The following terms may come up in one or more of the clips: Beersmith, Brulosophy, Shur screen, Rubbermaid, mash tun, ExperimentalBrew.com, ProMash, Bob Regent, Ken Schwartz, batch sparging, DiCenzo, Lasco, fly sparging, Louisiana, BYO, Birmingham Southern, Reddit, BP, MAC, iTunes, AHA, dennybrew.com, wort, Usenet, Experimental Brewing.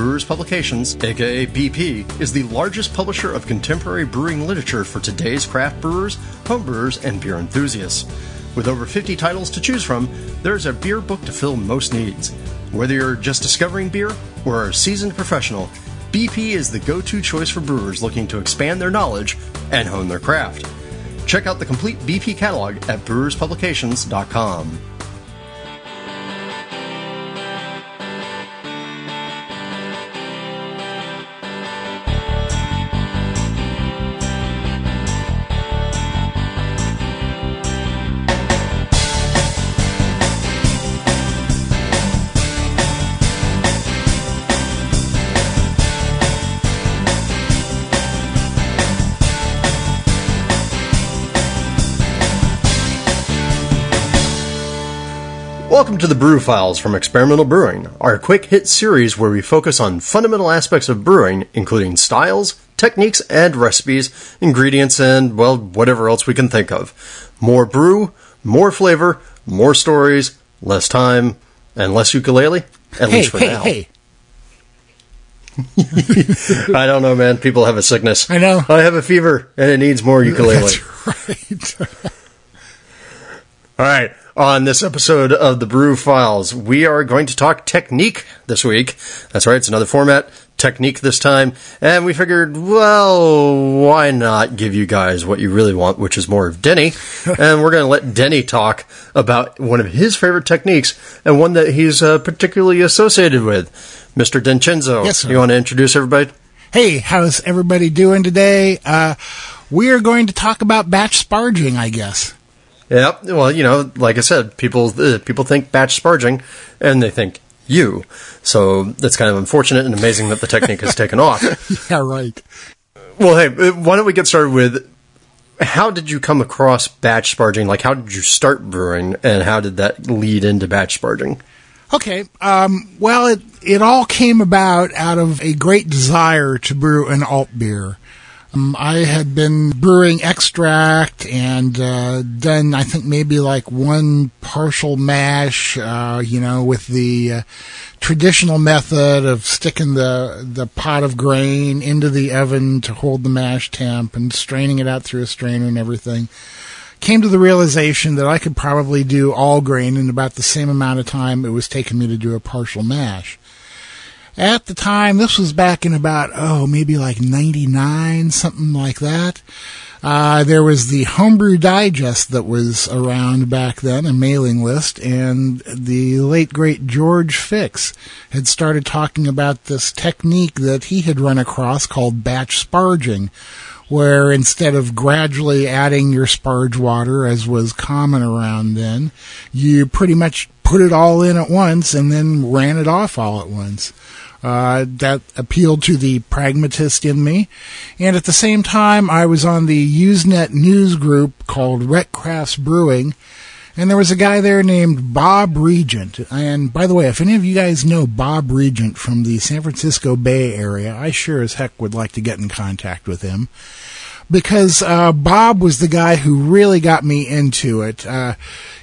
Brewers Publications, aka BP, is the largest publisher of contemporary brewing literature for today's craft brewers, homebrewers, and beer enthusiasts. With over 50 titles to choose from, there's a beer book to fill most needs. Whether you're just discovering beer or a seasoned professional, BP is the go-to choice for brewers looking to expand their knowledge and hone their craft. Check out the complete BP catalog at brewerspublications.com. Welcome to the Brew Files from Experimental Brewing, our quick hit series where we focus on fundamental aspects of brewing, including styles, techniques, and recipes, ingredients, and, well, whatever else we can think of. More brew, more flavor, more stories, less time, and less ukulele, at least for now. I don't know, man. People have a sickness. I know. I have a fever, and it needs more ukulele. That's right. All right. On this episode of the Brew Files, we are going to talk technique this week. That's right, it's another format, technique this time. And we figured, well, why not give you guys what you really want, which is more of Denny. And we're going to let Denny talk about one of his favorite techniques and one that he's particularly associated with. Mr. DiCenzo, yes, you want to introduce everybody? Hey, how's everybody doing today? We are going to talk about batch sparging, I guess. Yeah, well, you know, like I said, people think batch sparging, and they think you. So that's kind of unfortunate and amazing that the technique has taken off. Yeah, right. Well, hey, why don't we get started with how did you come across batch sparging? Like, how did you start brewing, and how did that lead into batch sparging? Okay, well, it all came about out of a great desire to brew an alt beer. I had been brewing extract and done, I think, maybe like one partial mash, with the traditional method of sticking the pot of grain into the oven to hold the mash temp and straining it out through a strainer and everything. Came to the realization that I could probably do all grain in about the same amount of time it was taking me to do a partial mash. At the time, this was back in about, maybe like 99, something like that. There was the Homebrew Digest that was around back then, a mailing list, and the late, great George Fix had started talking about this technique that he had run across called batch sparging, where instead of gradually adding your sparge water, as was common around then, you pretty much put it all in at once and then ran it off all at once. That appealed to the pragmatist in me. And at the same time, I was on the Usenet news group called Rec Crafts Brewing, and there was a guy there named Bob Regent. And by the way, if any of you guys know Bob Regent from the San Francisco Bay Area, I sure as heck would like to get in contact with him. Because Bob was the guy who really got me into it.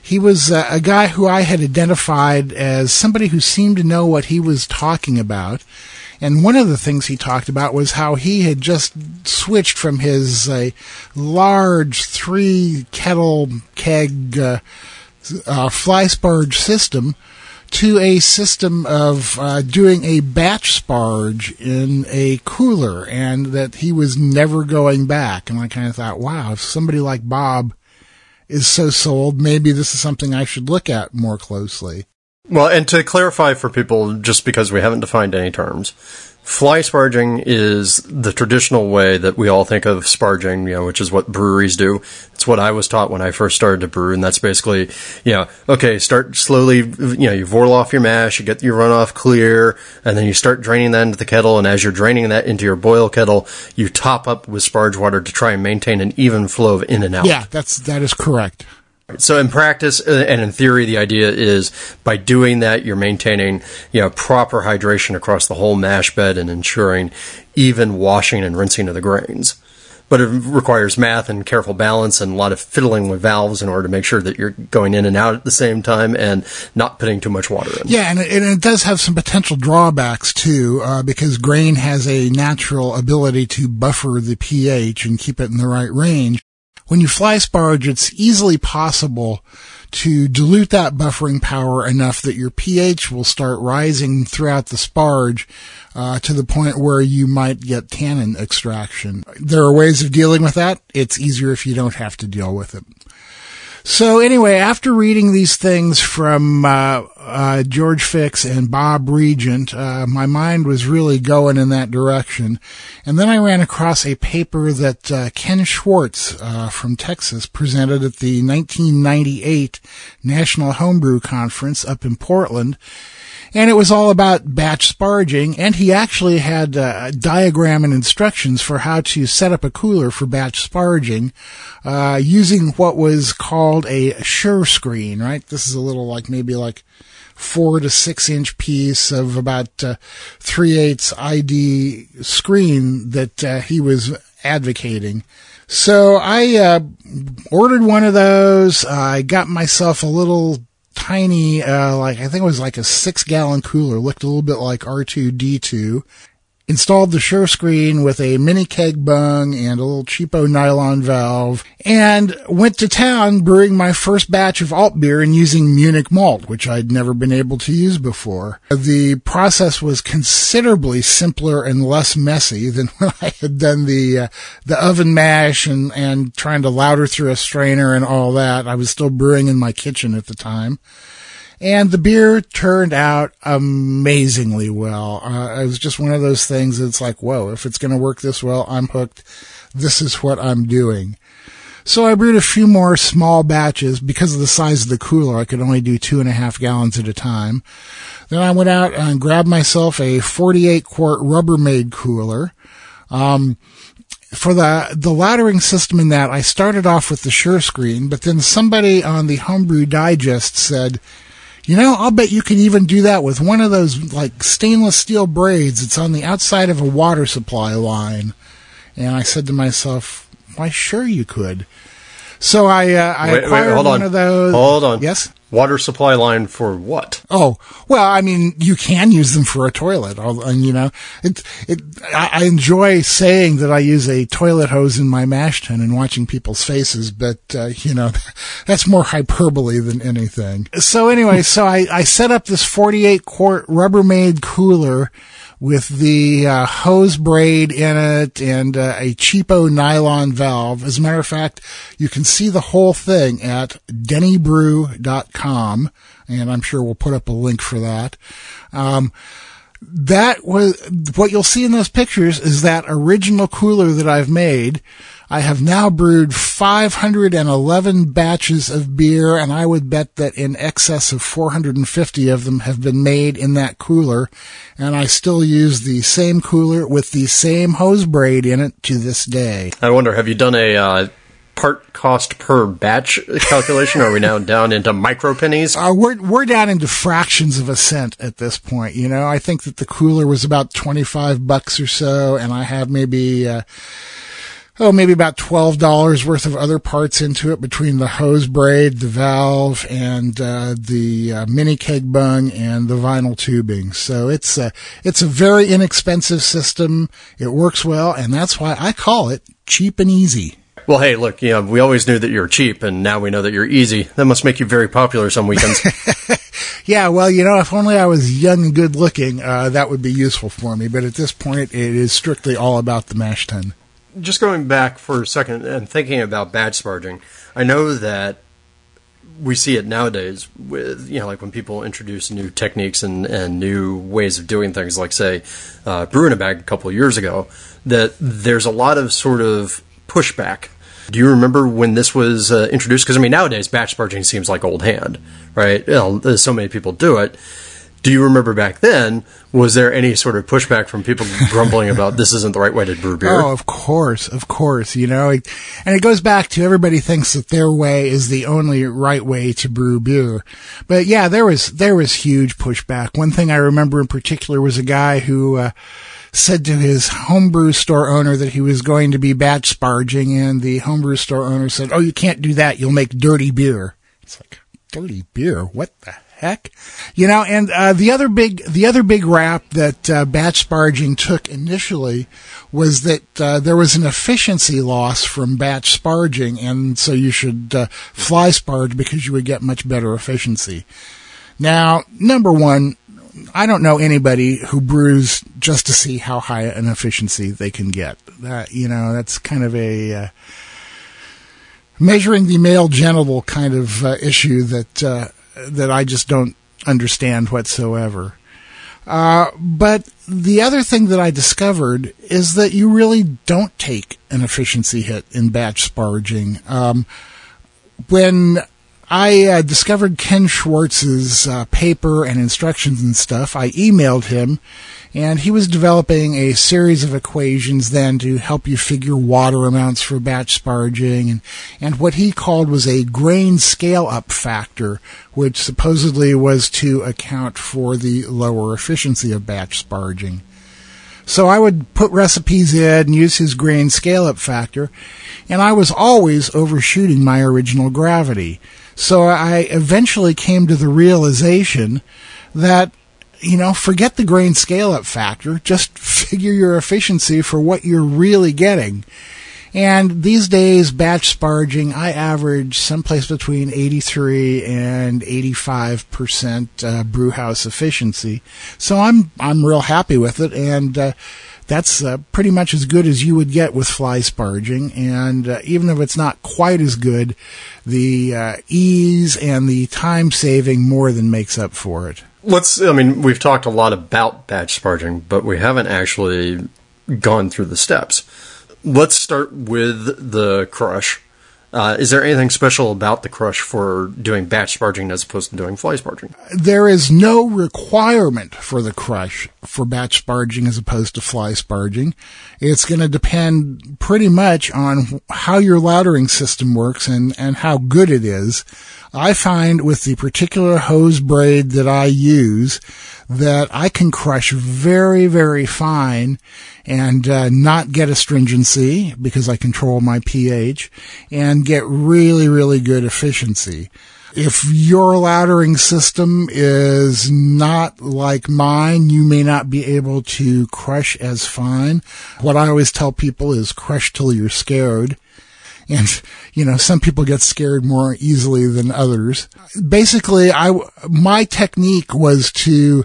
He was a guy who I had identified as somebody who seemed to know what he was talking about. And one of the things he talked about was how he had just switched from his large three-kettle keg fly sparge system to a system of doing a batch sparge in a cooler, and that he was never going back. And I kind of thought, wow, if somebody like Bob is so sold, maybe this is something I should look at more closely. Well, and to clarify for people, just because we haven't defined any terms, fly sparging is the traditional way that we all think of sparging, you know, which is what breweries do. It's what I was taught when I first started to brew, and that's basically, you know, okay, start slowly, you know, you vorl off your mash, you get your runoff clear, and then you start draining that into the kettle, and as you're draining that into your boil kettle, you top up with sparge water to try and maintain an even flow of in and out. Yeah, that is correct. So in practice and in theory, the idea is by doing that, you're maintaining, you know, proper hydration across the whole mash bed and ensuring even washing and rinsing of the grains. but it requires math and careful balance and a lot of fiddling with valves in order to make sure that you're going in and out at the same time and not putting too much water in. Yeah, and it does have some potential drawbacks, too, because grain has a natural ability to buffer the pH and keep it in the right range. When you fly sparge, it's easily possible to dilute that buffering power enough that your pH will start rising throughout the sparge to the point where you might get tannin extraction. There are ways of dealing with that. It's easier if you don't have to deal with it. So anyway, after reading these things from George Fix and Bob Regent, my mind was really going in that direction. And then I ran across a paper that Ken Schwartz from Texas presented at the 1998 National Homebrew Conference up in Portland. And it was all about batch sparging, and he actually had a diagram and instructions for how to set up a cooler for batch sparging using what was called a Shur screen, right? This is a little like maybe like 4 to 6 inch piece of about 3/8 ID screen that he was advocating. So I ordered one of those. I got myself a little tiny, like I think it was like a 6-gallon cooler, looked a little bit like R2-D2. Installed the Shur screen with a mini keg bung and a little cheapo nylon valve, and went to town brewing my first batch of alt beer and using Munich malt, which I'd never been able to use before. The process was considerably simpler and less messy than when I had done the oven mash and trying to lauter through a strainer and all that. I was still brewing in my kitchen at the time. And the beer turned out amazingly well. It was just one of those things that's like, whoa, if it's going to work this well, I'm hooked. This is what I'm doing. So I brewed a few more small batches. Because of the size of the cooler, I could only do 2.5 gallons at a time. Then I went out and grabbed myself a 48-quart Rubbermaid cooler. For the lautering system in that, I started off with the Shur screen, but then somebody on the Homebrew Digest said, you know, I'll bet you can even do that with one of those, like, stainless steel braids that's on the outside of a water supply line. And I said to myself, why, sure you could. So I acquired one of those. Hold on. Yes? Water supply line for what? Oh, well, I mean, you can use them for a toilet. And, you know, I enjoy saying that I use a toilet hose in my mash tun and watching people's faces, but, you know, that's more hyperbole than anything. So anyway, so I set up this 48-quart Rubbermaid cooler with the hose braid in it and a cheapo nylon valve. As a matter of fact, you can see the whole thing at dennybrew.com, and I'm sure we'll put up a link for that. That was what you'll see in those pictures is that original cooler that I've made. I have now brewed 511 batches of beer, and I would bet that in excess of 450 of them have been made in that cooler, and I still use the same cooler with the same hose braid in it to this day. I wonder, have you done a part cost per batch calculation? Are we now down into micro pennies? We're down into fractions of a cent at this point. You know, I think that the cooler was about $25 or so, and I have maybe maybe about $12 worth of other parts into it between the hose braid, the valve, and the mini keg bung and the vinyl tubing. So it's a very inexpensive system. It works well, and that's why I call it cheap and easy. Well, hey, look, you know, we always knew that you were cheap, and now we know that you're easy. That must make you very popular some weekends. Yeah, well, you know, if only I was young and good-looking, that would be useful for me. But at this point, it is strictly all about the mash tun. Just going back for a second and thinking about batch sparging, I know that we see it nowadays with, you know, like when people introduce new techniques and new ways of doing things, like, say, brew in a bag a couple of years ago, that there's a lot of sort of pushback. Do you remember when this was introduced? Because, I mean, nowadays, batch sparging seems like old hand, right? You know, so many people do it. Do you remember back then, was there any sort of pushback from people grumbling about this isn't the right way to brew beer? Oh, of course, you know. And it goes back to everybody thinks that their way is the only right way to brew beer. But, yeah, there was huge pushback. One thing I remember in particular was a guy who said to his homebrew store owner that he was going to be batch sparging, and the homebrew store owner said, "Oh, you can't do that. You'll make dirty beer." It's like, dirty beer? What the heck? You know, and the other big rap that batch sparging took initially was that there was an efficiency loss from batch sparging, and so you should fly sparge because you would get much better efficiency. Now, number one, I don't know anybody who brews just to see how high an efficiency they can get. You know, that's kind of a measuring the male genital kind of issue that I just don't understand whatsoever. But the other thing that I discovered is that you really don't take an efficiency hit in batch sparging. When I discovered Ken Schwartz's paper and instructions and stuff, I emailed him, and he was developing a series of equations then to help you figure water amounts for batch sparging, and what he called was a grain scale-up factor, which supposedly was to account for the lower efficiency of batch sparging. So I would put recipes in and use his grain scale-up factor, and I was always overshooting my original gravity. So I eventually came to the realization that, you know, forget the grain scale-up factor. Just figure your efficiency for what you're really getting. And these days, batch sparging, I average someplace between 83 and 85% brewhouse efficiency. So I'm real happy with it, and that's pretty much as good as you would get with fly sparging, and even if it's not quite as good, the ease and the time saving more than makes up for it. We've talked a lot about batch sparging, but we haven't actually gone through the steps. Let's start with the crush. Is there anything special about the crush for doing batch sparging as opposed to doing fly sparging? There is no requirement for the crush for batch sparging as opposed to fly sparging. It's going to depend pretty much on how your lautering system works and how good it is. I find with the particular hose braid that I use that I can crush very, very fine and not get astringency because I control my pH, and get really, really good efficiency. If your lautering system is not like mine, you may not be able to crush as fine. What I always tell people is crush till you're scared. And, you know, some people get scared more easily than others. Basically, my technique was to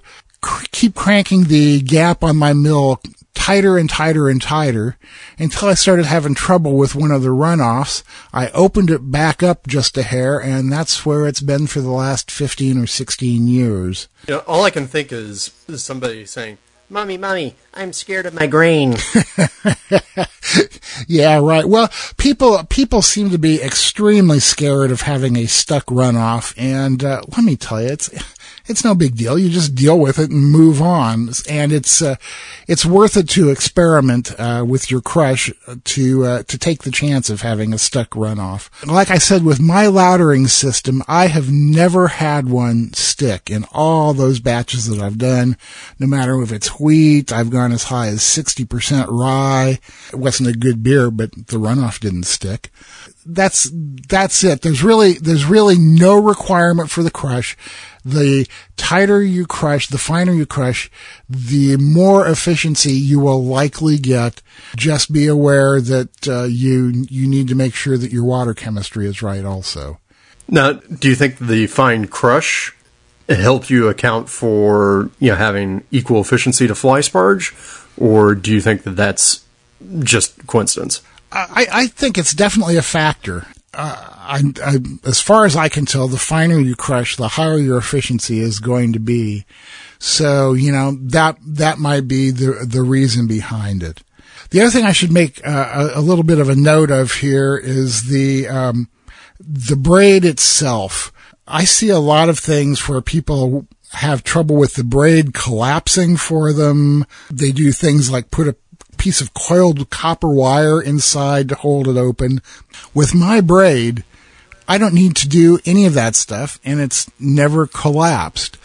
keep cranking the gap on my mill tighter and tighter and tighter until I started having trouble with one of the runoffs. I opened it back up just a hair, and that's where it's been for the last 15 or 16 years. You know, all I can think is somebody saying, "Mommy, Mommy, I'm scared of my grain." Yeah, right. Well, people seem to be extremely scared of having a stuck runoff, and let me tell you, it's no big deal. You just deal with it and move on, and it's worth it to experiment with your crush to take the chance of having a stuck runoff. Like I said, with my lautering system, I have never had one stick in all those batches that I've done, no matter if it's wheat. I've gone as high as 60% rye. It wasn't a good beer, but the runoff didn't stick. That's it. There's really no requirement for the crush. The tighter you crush, the finer you crush, the more efficiency you will likely get. Just be aware that you need to make sure that your water chemistry is right also. Now, do you think the fine crush helped you account for, you know, having equal efficiency to fly sparge, or do you think that that's just coincidence? I think it's definitely a factor. As far as I can tell, the finer you crush, the higher your efficiency is going to be. So, you know, that might be the reason behind it. The other thing I should make a little bit of a note of here is the braid itself. I see a lot of things where people have trouble with the braid collapsing for them. They do things like put a piece of coiled copper wire inside to hold it open. With my braid, I don't need to do any of that stuff, and it's never collapsed.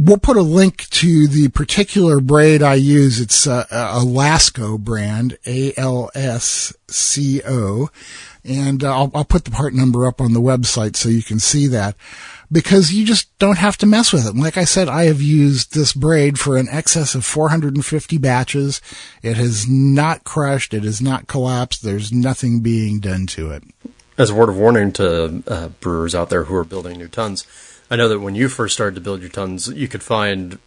We'll put a link to the particular braid I use. It's a Lasco brand, A-L-S-C-O. And I'll put the part number up on the website so you can see that, because you just don't have to mess with it. And like I said, I have used this braid for an excess of 450 batches. It has not crushed. It has not collapsed. There's nothing being done to it. As a word of warning to brewers out there who are building new tons, I know that when you first started to build your tons, you could find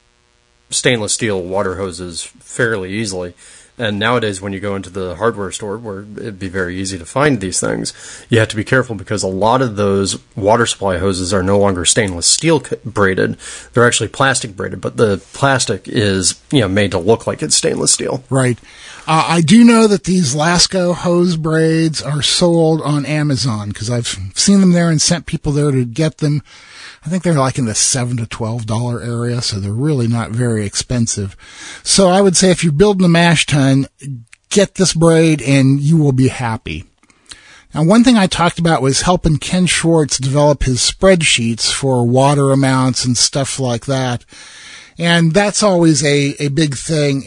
stainless steel water hoses fairly easily. And nowadays, when you go into the hardware store, where it'd be very easy to find these things, you have to be careful, because a lot of those water supply hoses are no longer stainless steel braided. They're actually plastic braided, but the plastic is, you know, made to look like it's stainless steel. Right. I do know that these Lasco hose braids are sold on Amazon, because I've seen them there and sent people there to get them. I think they're like in the $7 to $12 area, so they're really not very expensive. So I would say if you're building a mash tun, get this braid and you will be happy. Now, one thing I talked about was helping Ken Schwartz develop his spreadsheets for water amounts and stuff like that. And that's always a big thing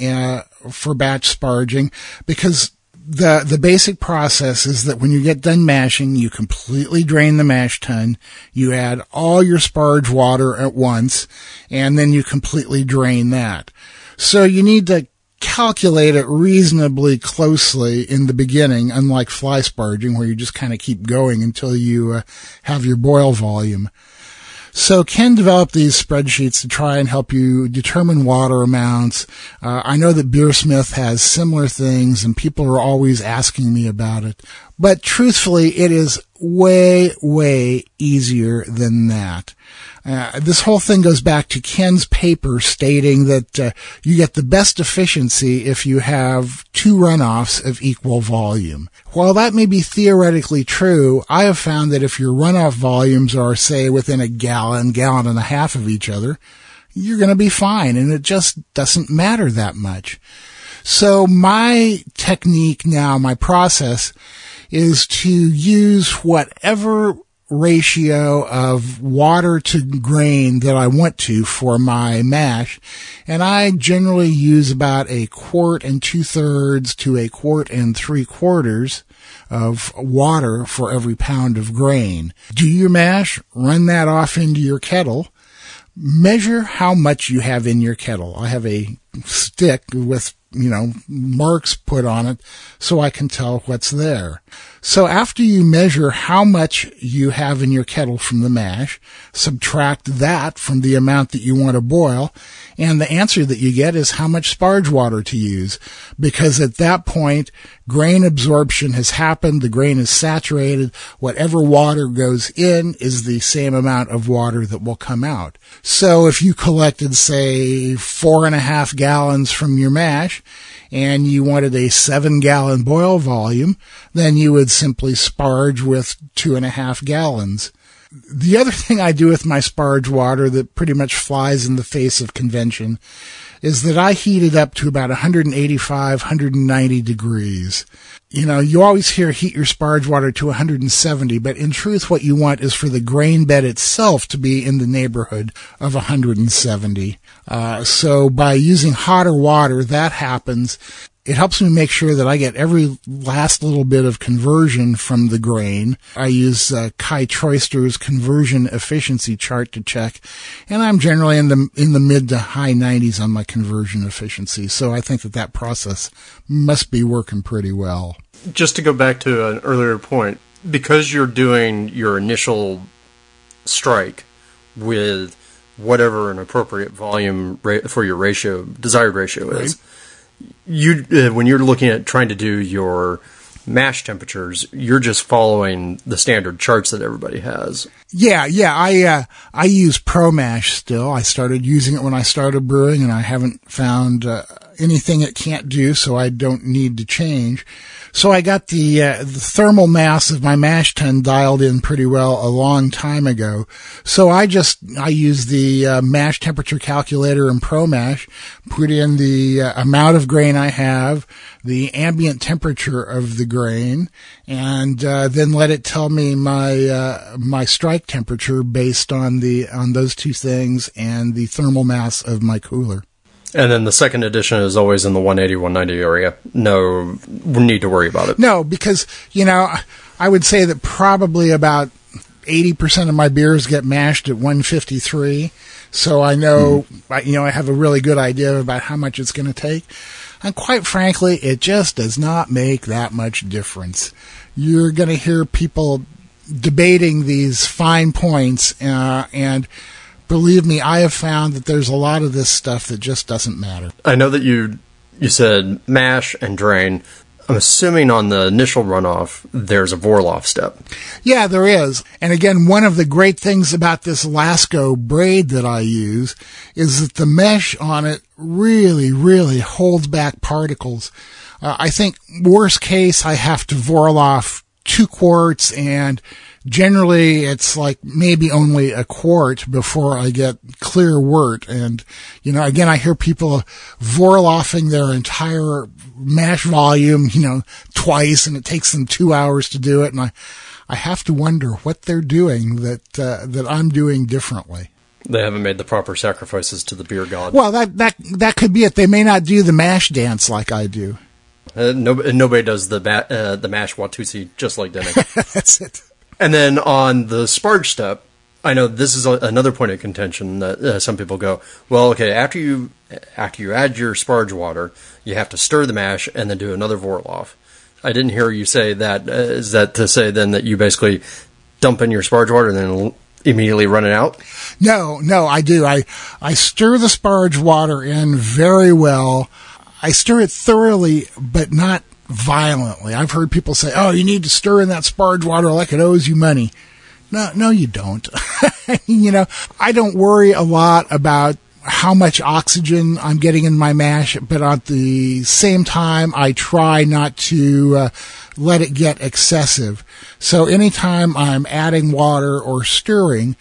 for batch sparging, because the basic process is that when you get done mashing, you completely drain the mash tun, you add all your sparge water at once, and then you completely drain that. So you need to calculate it reasonably closely in the beginning, unlike fly sparging, where you just kind of keep going until you have your boil volume. So Ken developed these spreadsheets to try and help you determine water amounts. I know that Beersmith has similar things, and people are always asking me about it. But truthfully, it is way, way easier than that. This whole thing goes back to Ken's paper stating that you get the best efficiency if you have two runoffs of equal volume. While that may be theoretically true, I have found that if your runoff volumes are, say, within a gallon, gallon and a half of each other, you're going to be fine, and it just doesn't matter that much. So my technique now, my process, is to use whatever ratio of water to grain that I want to for my mash. And I generally use about 1 1/4 and 2/3 to 1 1/4 and 3/4 of water for every pound of grain. Do your mash, run that off into your kettle. Measure how much you have in your kettle. I have a stick with, you know, marks put on it so I can tell what's there. So after you measure how much you have in your kettle from the mash, subtract that from the amount that you want to boil, and the answer that you get is how much sparge water to use, because at that point, grain absorption has happened, the grain is saturated, whatever water goes in is the same amount of water that will come out. So if you collected, say, 4.5 gallons from your mash, and you wanted a 7-gallon boil volume, then you would simply sparge with 2.5 gallons. The other thing I do with my sparge water that pretty much flies in the face of convention is that I heat it up to about 185, 190 degrees. You know, you always hear heat your sparge water to 170, but in truth what you want is for the grain bed itself to be in the neighborhood of 170. So by using hotter water, that happens. It helps me make sure that I get every last little bit of conversion from the grain. I use Kai Troister's conversion efficiency chart to check, and I'm generally in the mid to high 90s on my conversion efficiency. So I think that process must be working pretty well. Just to go back to an earlier point, because you're doing your initial strike with whatever an appropriate volume for your desired ratio is. Right. When you're looking at trying to do your mash temperatures, you're just following the standard charts that everybody has. Yeah. I use ProMash still. I started using it when I started brewing, and I haven't found anything it can't do, so I don't need to change. So I got the thermal mass of my mash tun dialed in pretty well a long time ago. So I use the mash temperature calculator in ProMash, put in the amount of grain I have, the ambient temperature of the grain, and then let it tell me my my strike temperature based on those two things and the thermal mass of my cooler. And then the second edition is always in the 180, 190 area. No need to worry about it. No, because, you know, I would say that probably about 80% of my beers get mashed at 153. So I know, I have a really good idea about how much it's going to take. And quite frankly, it just does not make that much difference. You're going to hear people debating these fine points and... believe me, I have found that there's a lot of this stuff that just doesn't matter. I know that you said mash and drain. I'm assuming on the initial runoff, there's a Vorloff step. Yeah, there is. And again, one of the great things about this Lasco braid that I use is that the mesh on it really, really holds back particles. I think worst case, I have to Vorloff 2 quarts, and generally it's like maybe only a quart before I get clear wort. And, you know, again, I hear people Vorloffing their entire mash volume, you know, twice, and it takes them 2 hours to do it. And I have to wonder what they're doing that I'm doing differently. They haven't made the proper sacrifices to the beer god. Well, that could be it. They may not do the mash dance like I do. Nobody does the mash Watusi just like Denny. That's it. And then on the sparge step, I know this is another point of contention that some people go, well, okay, after you add your sparge water, you have to stir the mash and then do another Vorloff. I didn't hear you say that. Is that to say then that you basically dump in your sparge water and then immediately run it out? No, I do. I stir the sparge water in very well. I stir it thoroughly, but not violently. I've heard people say, oh, you need to stir in that sparge water like it owes you money. No, you don't. You know, I don't worry a lot about how much oxygen I'm getting in my mash, but at the same time, I try not to let it get excessive. So anytime I'm adding water or stirring,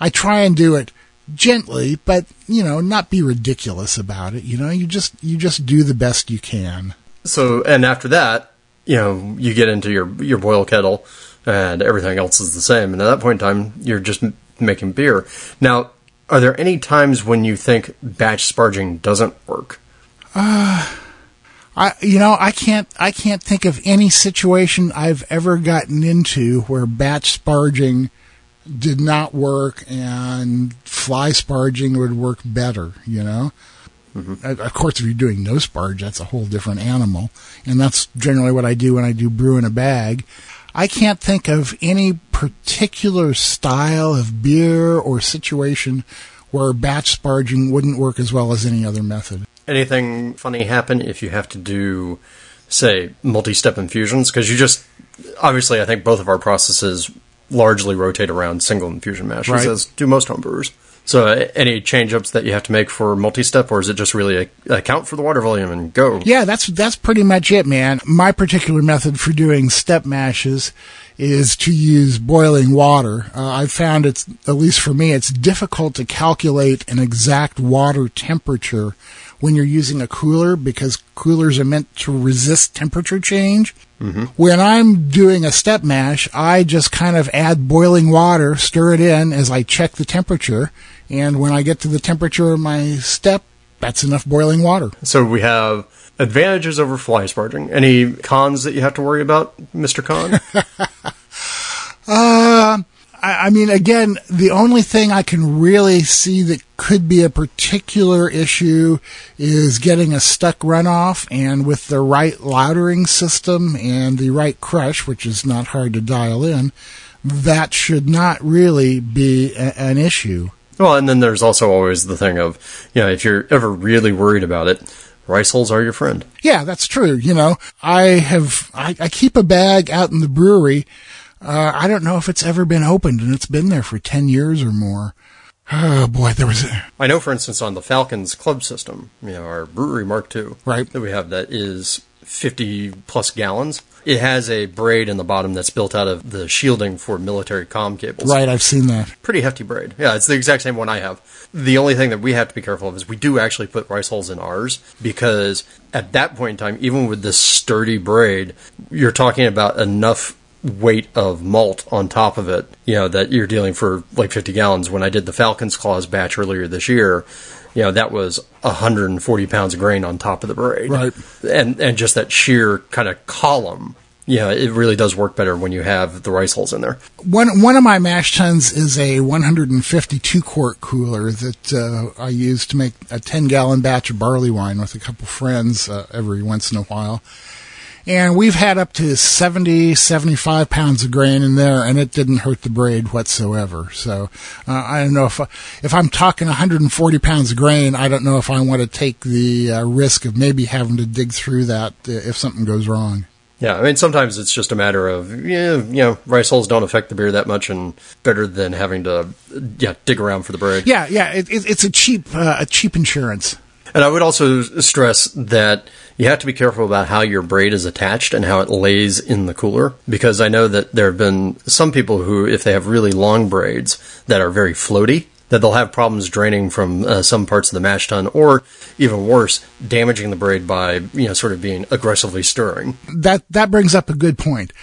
I try and do it gently, but, you know, not be ridiculous about it. You know, you just do the best you can. So, and after that, you know, you get into your boil kettle and everything else is the same. And at that point in time, you're just making beer. Now, are there any times when you think batch sparging doesn't work? I can't think of any situation I've ever gotten into where batch sparging did not work and fly sparging would work better, you know? Mm-hmm. Of course, if you're doing no sparge, that's a whole different animal. And that's generally what I do when I do brew in a bag. I can't think of any particular style of beer or situation where batch sparging wouldn't work as well as any other method. Anything funny happen if you have to do, say, multi-step infusions? Because you just, obviously, I think both of our processes largely rotate around single infusion mashes, right, as do most homebrewers. So any change-ups that you have to make for multi-step, or is it just really account for the water volume and go? Yeah, that's pretty much it, man. My particular method for doing step mashes is to use boiling water. I've found it's, at least for me, it's difficult to calculate an exact water temperature when you're using a cooler, because coolers are meant to resist temperature change. Mm-hmm. When I'm doing a step mash, I just kind of add boiling water, stir it in as I check the temperature, and when I get to the temperature of my step, that's enough boiling water. So we have advantages over fly sparging. Any cons that you have to worry about, Mr. Con? I mean, again, the only thing I can really see that could be a particular issue is getting a stuck runoff, and with the right lautering system and the right crush, which is not hard to dial in, that should not really be an issue. Well, and then there's also always the thing of, you know, if you're ever really worried about it, rice hulls are your friend. Yeah, that's true. You know, I keep a bag out in the brewery. I don't know if it's ever been opened, and it's been there for 10 years or more. Oh, boy, there was a... I know, for instance, on the Falcons Club system, you know, our brewery Mark II, right, that we have that is 50-plus gallons. It has a braid in the bottom that's built out of the shielding for military comm cables. Right, I've seen that. Pretty hefty braid. Yeah, it's the exact same one I have. The only thing that we have to be careful of is we do actually put rice hulls in ours, because at that point in time, even with this sturdy braid, you're talking about enough weight of malt on top of it, you know, that you're dealing for like 50 gallons. When I did the Falcon's Claws batch earlier this year, you know, that was 140 pounds of grain on top of the braid. Right. And just that sheer kind of column. Yeah, it really does work better when you have the rice hulls in there. One of my mash tuns is a 152-quart cooler that I use to make a 10-gallon batch of barley wine with a couple friends every once in a while. And we've had up to 70, 75 pounds of grain in there, and it didn't hurt the braid whatsoever. So I don't know if I'm talking 140 pounds of grain, I don't know if I want to take the risk of maybe having to dig through that if something goes wrong. Yeah, I mean, sometimes it's just a matter of, rice hulls don't affect the beer that much, and better than having to dig around for the braid. Yeah, it's a cheap insurance. And I would also stress that you have to be careful about how your braid is attached and how it lays in the cooler, because I know that there have been some people who, if they have really long braids that are very floaty, that they'll have problems draining from some parts of the mash tun, or even worse, damaging the braid by, sort of being aggressively stirring. That brings up a good point.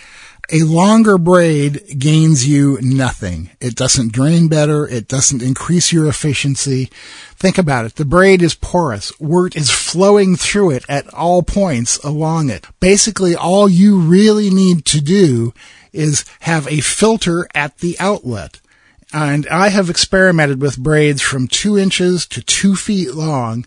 A longer braid gains you nothing. It doesn't drain better. It doesn't increase your efficiency. Think about it. The braid is porous. Wort is flowing through it at all points along it. Basically, all you really need to do is have a filter at the outlet. And I have experimented with braids from 2 inches to 2 feet long,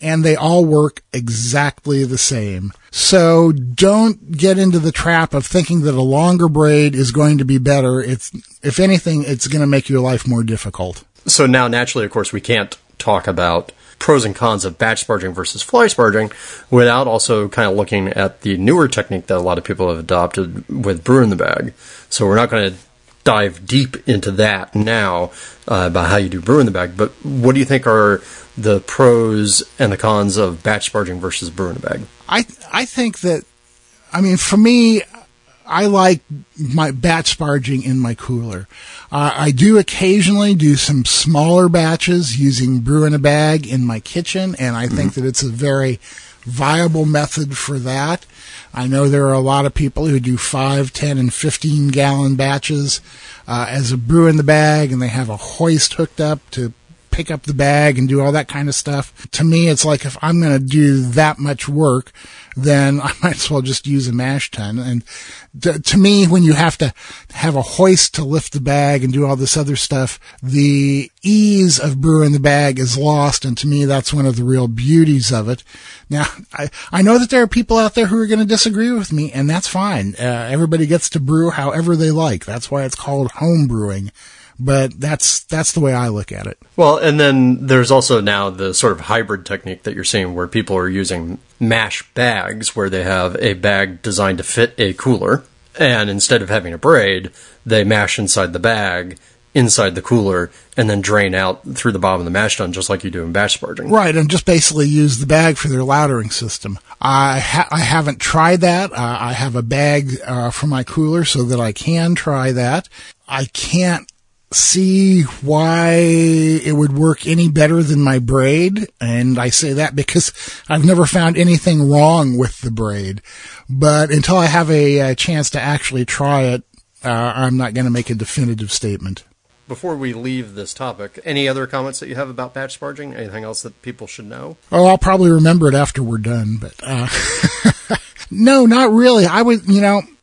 and they all work exactly the same. So don't get into the trap of thinking that a longer braid is going to be better. If anything, it's going to make your life more difficult. So now, naturally, of course, we can't talk about pros and cons of batch sparging versus fly sparging without also kind of looking at the newer technique that a lot of people have adopted with brew in the bag. So we're not going to dive deep into that now about how you do brew in the bag, but what do you think are the pros and the cons of batch sparging versus brew in the bag? I think that, I mean, for me, I like my batch sparging in my cooler. I do occasionally do some smaller batches using brew in a bag in my kitchen, and I think that it's a very viable method for that. I know there are a lot of people who do 5, 10, and 15-gallon batches as a brew in the bag, and they have a hoist hooked up to pick up the bag and do all that kind of stuff. To me, it's like, if I'm going to do that much work, then I might as well just use a mash tun. And to me, when you have to have a hoist to lift the bag and do all this other stuff, the ease of brewing the bag is lost. And to me, that's one of the real beauties of it. Now, I know that there are people out there who are going to disagree with me, and that's fine. Everybody gets to brew however they like. That's why it's called home brewing. But that's the way I look at it. Well, and then there's also now the sort of hybrid technique that you're seeing where people are using mash bags, where they have a bag designed to fit a cooler. And instead of having a braid, they mash inside the bag, inside the cooler, and then drain out through the bottom of the mash tun, just like you do in batch sparging. Right, and just basically use the bag for their lautering system. I haven't tried that. I have a bag for my cooler so that I can try that. I can't see why it would work any better than my braid, and I say that because I've never found anything wrong with the braid, but until I have a chance to actually try it, I'm not going to make a definitive statement. Before we leave this topic, any other comments that you have about batch sparging? Anything else that people should know? Oh, I'll probably remember it after we're done, but no, not really. I would,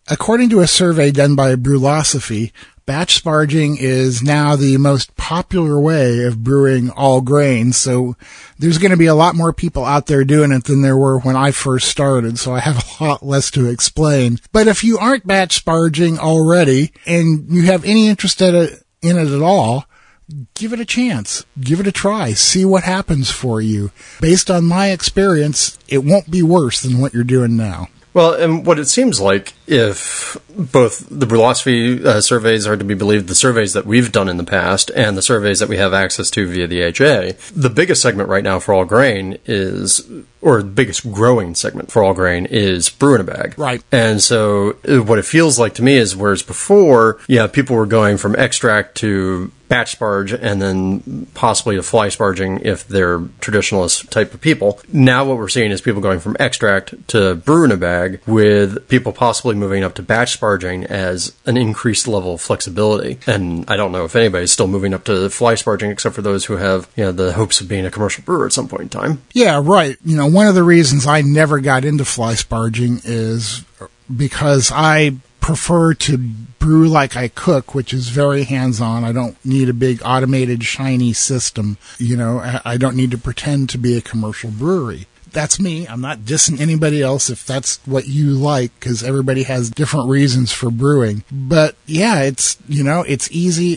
according to a survey done by Brulosophy, batch sparging is now the most popular way of brewing all grains, so there's going to be a lot more people out there doing it than there were when I first started, so I have a lot less to explain. But if you aren't batch sparging already, and you have any interest in it at all, give it a chance. Give it a try. See what happens for you. Based on my experience, it won't be worse than what you're doing now. Well, and what it seems like if both the Brulosophy surveys are to be believed, the surveys that we've done in the past, and the surveys that we have access to via the HA, the biggest segment right now for all grain is, or the biggest growing segment for all grain is brew in a bag. Right. And so what it feels like to me is, whereas before, yeah, people were going from extract to batch sparge, and then possibly to fly sparging if they're traditionalist type of people. Now what we're seeing is people going from extract to brew in a bag, with people possibly moving up to batch sparging as an increased level of flexibility. And I don't know if anybody's still moving up to fly sparging, except for those who have, you know, the hopes of being a commercial brewer at some point in time. Yeah, right. You know, one of the reasons I never got into fly sparging is because I prefer to brew like I cook, which is very hands-on. I don't need a big automated shiny system. You know, I don't need to pretend to be a commercial brewery. That's me. I'm not dissing anybody else if that's what you like, because everybody has different reasons for brewing. But yeah, it's, you know, it's easy.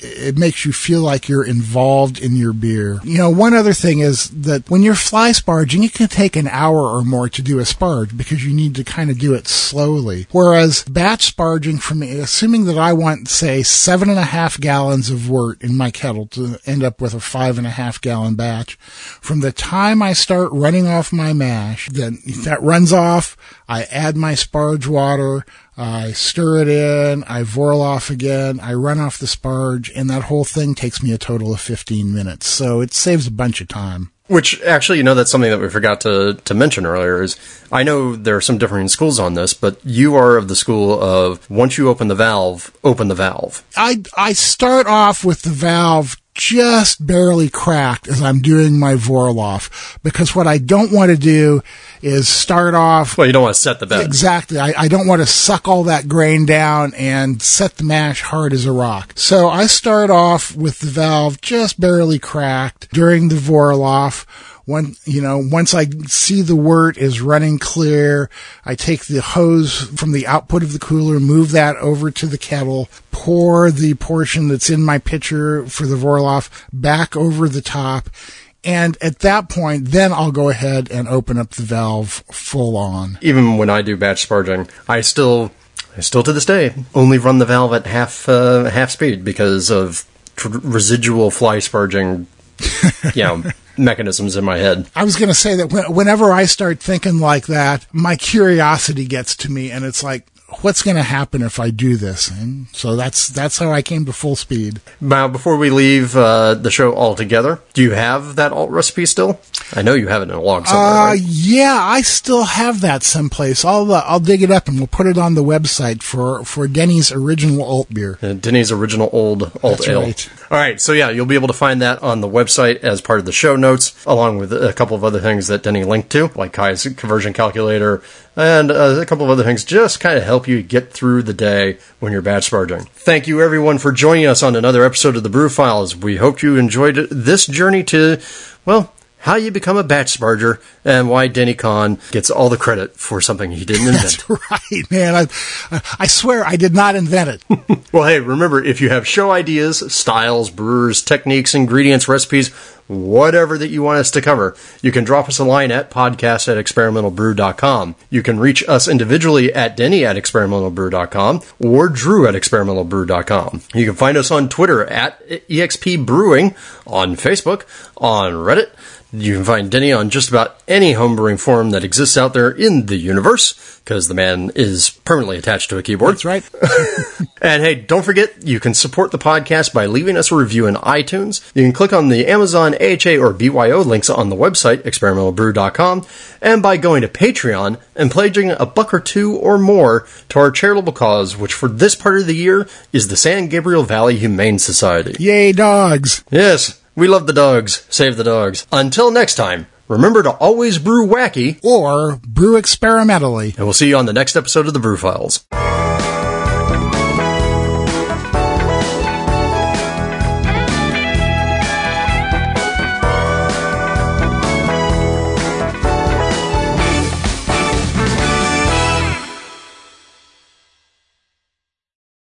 It makes you feel like you're involved in your beer. You know, one other thing is that when you're fly sparging, it can take an hour or more to do a sparge because you need to kind of do it slowly. Whereas batch sparging, for me, assuming that I want, say, 7.5 gallons of wort in my kettle to end up with a 5.5 gallon batch, from the time I start running off my mash, then if that runs off, I add my sparge water, I stir it in, I boil off again, I run off the sparge, and that whole thing takes me a total of 15 minutes. So it saves a bunch of time. Which, actually, you know, that's something that we forgot to mention earlier is, I know there are some differing schools on this, but you are of the school of, once you open the valve, open the valve. I start off with the valve just barely cracked as I'm doing my Vorloff, because what I don't want to do is start off... Well, you don't want to set the bed. Exactly. I don't want to suck all that grain down and set the mash hard as a rock. So I start off with the valve just barely cracked during the Vorloff. When, you know, once I see the wort is running clear, I take the hose from the output of the cooler, move that over to the kettle, pour the portion that's in my pitcher for the Vorloff back over the top, and at that point, then I'll go ahead and open up the valve full on. Even when I do batch sparging, I still to this day only run the valve at half speed because of residual fly sparging, you know, mechanisms in my head. I was going to say that whenever I start thinking like that, my curiosity gets to me, and it's like, what's going to happen if I do this? And so that's how I came to full speed. Now, before we leave the show altogether, do you have that alt recipe still? I know you have it in a log somewhere, right? Yeah, I still have that someplace. I'll dig it up and we'll put it on the website for Denny's original alt beer. Denny's original old alt ale. Right. All right, so yeah, you'll be able to find that on the website as part of the show notes, along with a couple of other things that Denny linked to, like Kai's conversion calculator, and a couple of other things just kind of help you get through the day when you're batch sparging. Thank you, everyone, for joining us on another episode of The Brew Files. We hope you enjoyed this journey to, well, how you become a batch sparger and why Denny Kahn gets all the credit for something he didn't invent. That's right, man. I swear I did not invent it. Well, hey, remember, if you have show ideas, styles, brewers, techniques, ingredients, recipes, whatever that you want us to cover, you can drop us a line at podcast@experimentalbrew.com. You can reach us individually at Denny@experimentalbrew.com or Drew@experimentalbrew.com. You can find us on Twitter @EXPBrewing, on Facebook, on Reddit. You can find Denny on just about any homebrewing forum that exists out there in the universe, because the man is permanently attached to a keyboard. That's right. And hey, don't forget, you can support the podcast by leaving us a review in iTunes. You can click on the Amazon, AHA, or BYO links on the website, experimentalbrew.com, and by going to Patreon and pledging $1 or $2 or more to our charitable cause, which for this part of the year is the San Gabriel Valley Humane Society. Yay, dogs! Yes. We love the dogs. Save the dogs. Until next time, remember to always brew wacky or brew experimentally. And we'll see you on the next episode of The Brew Files.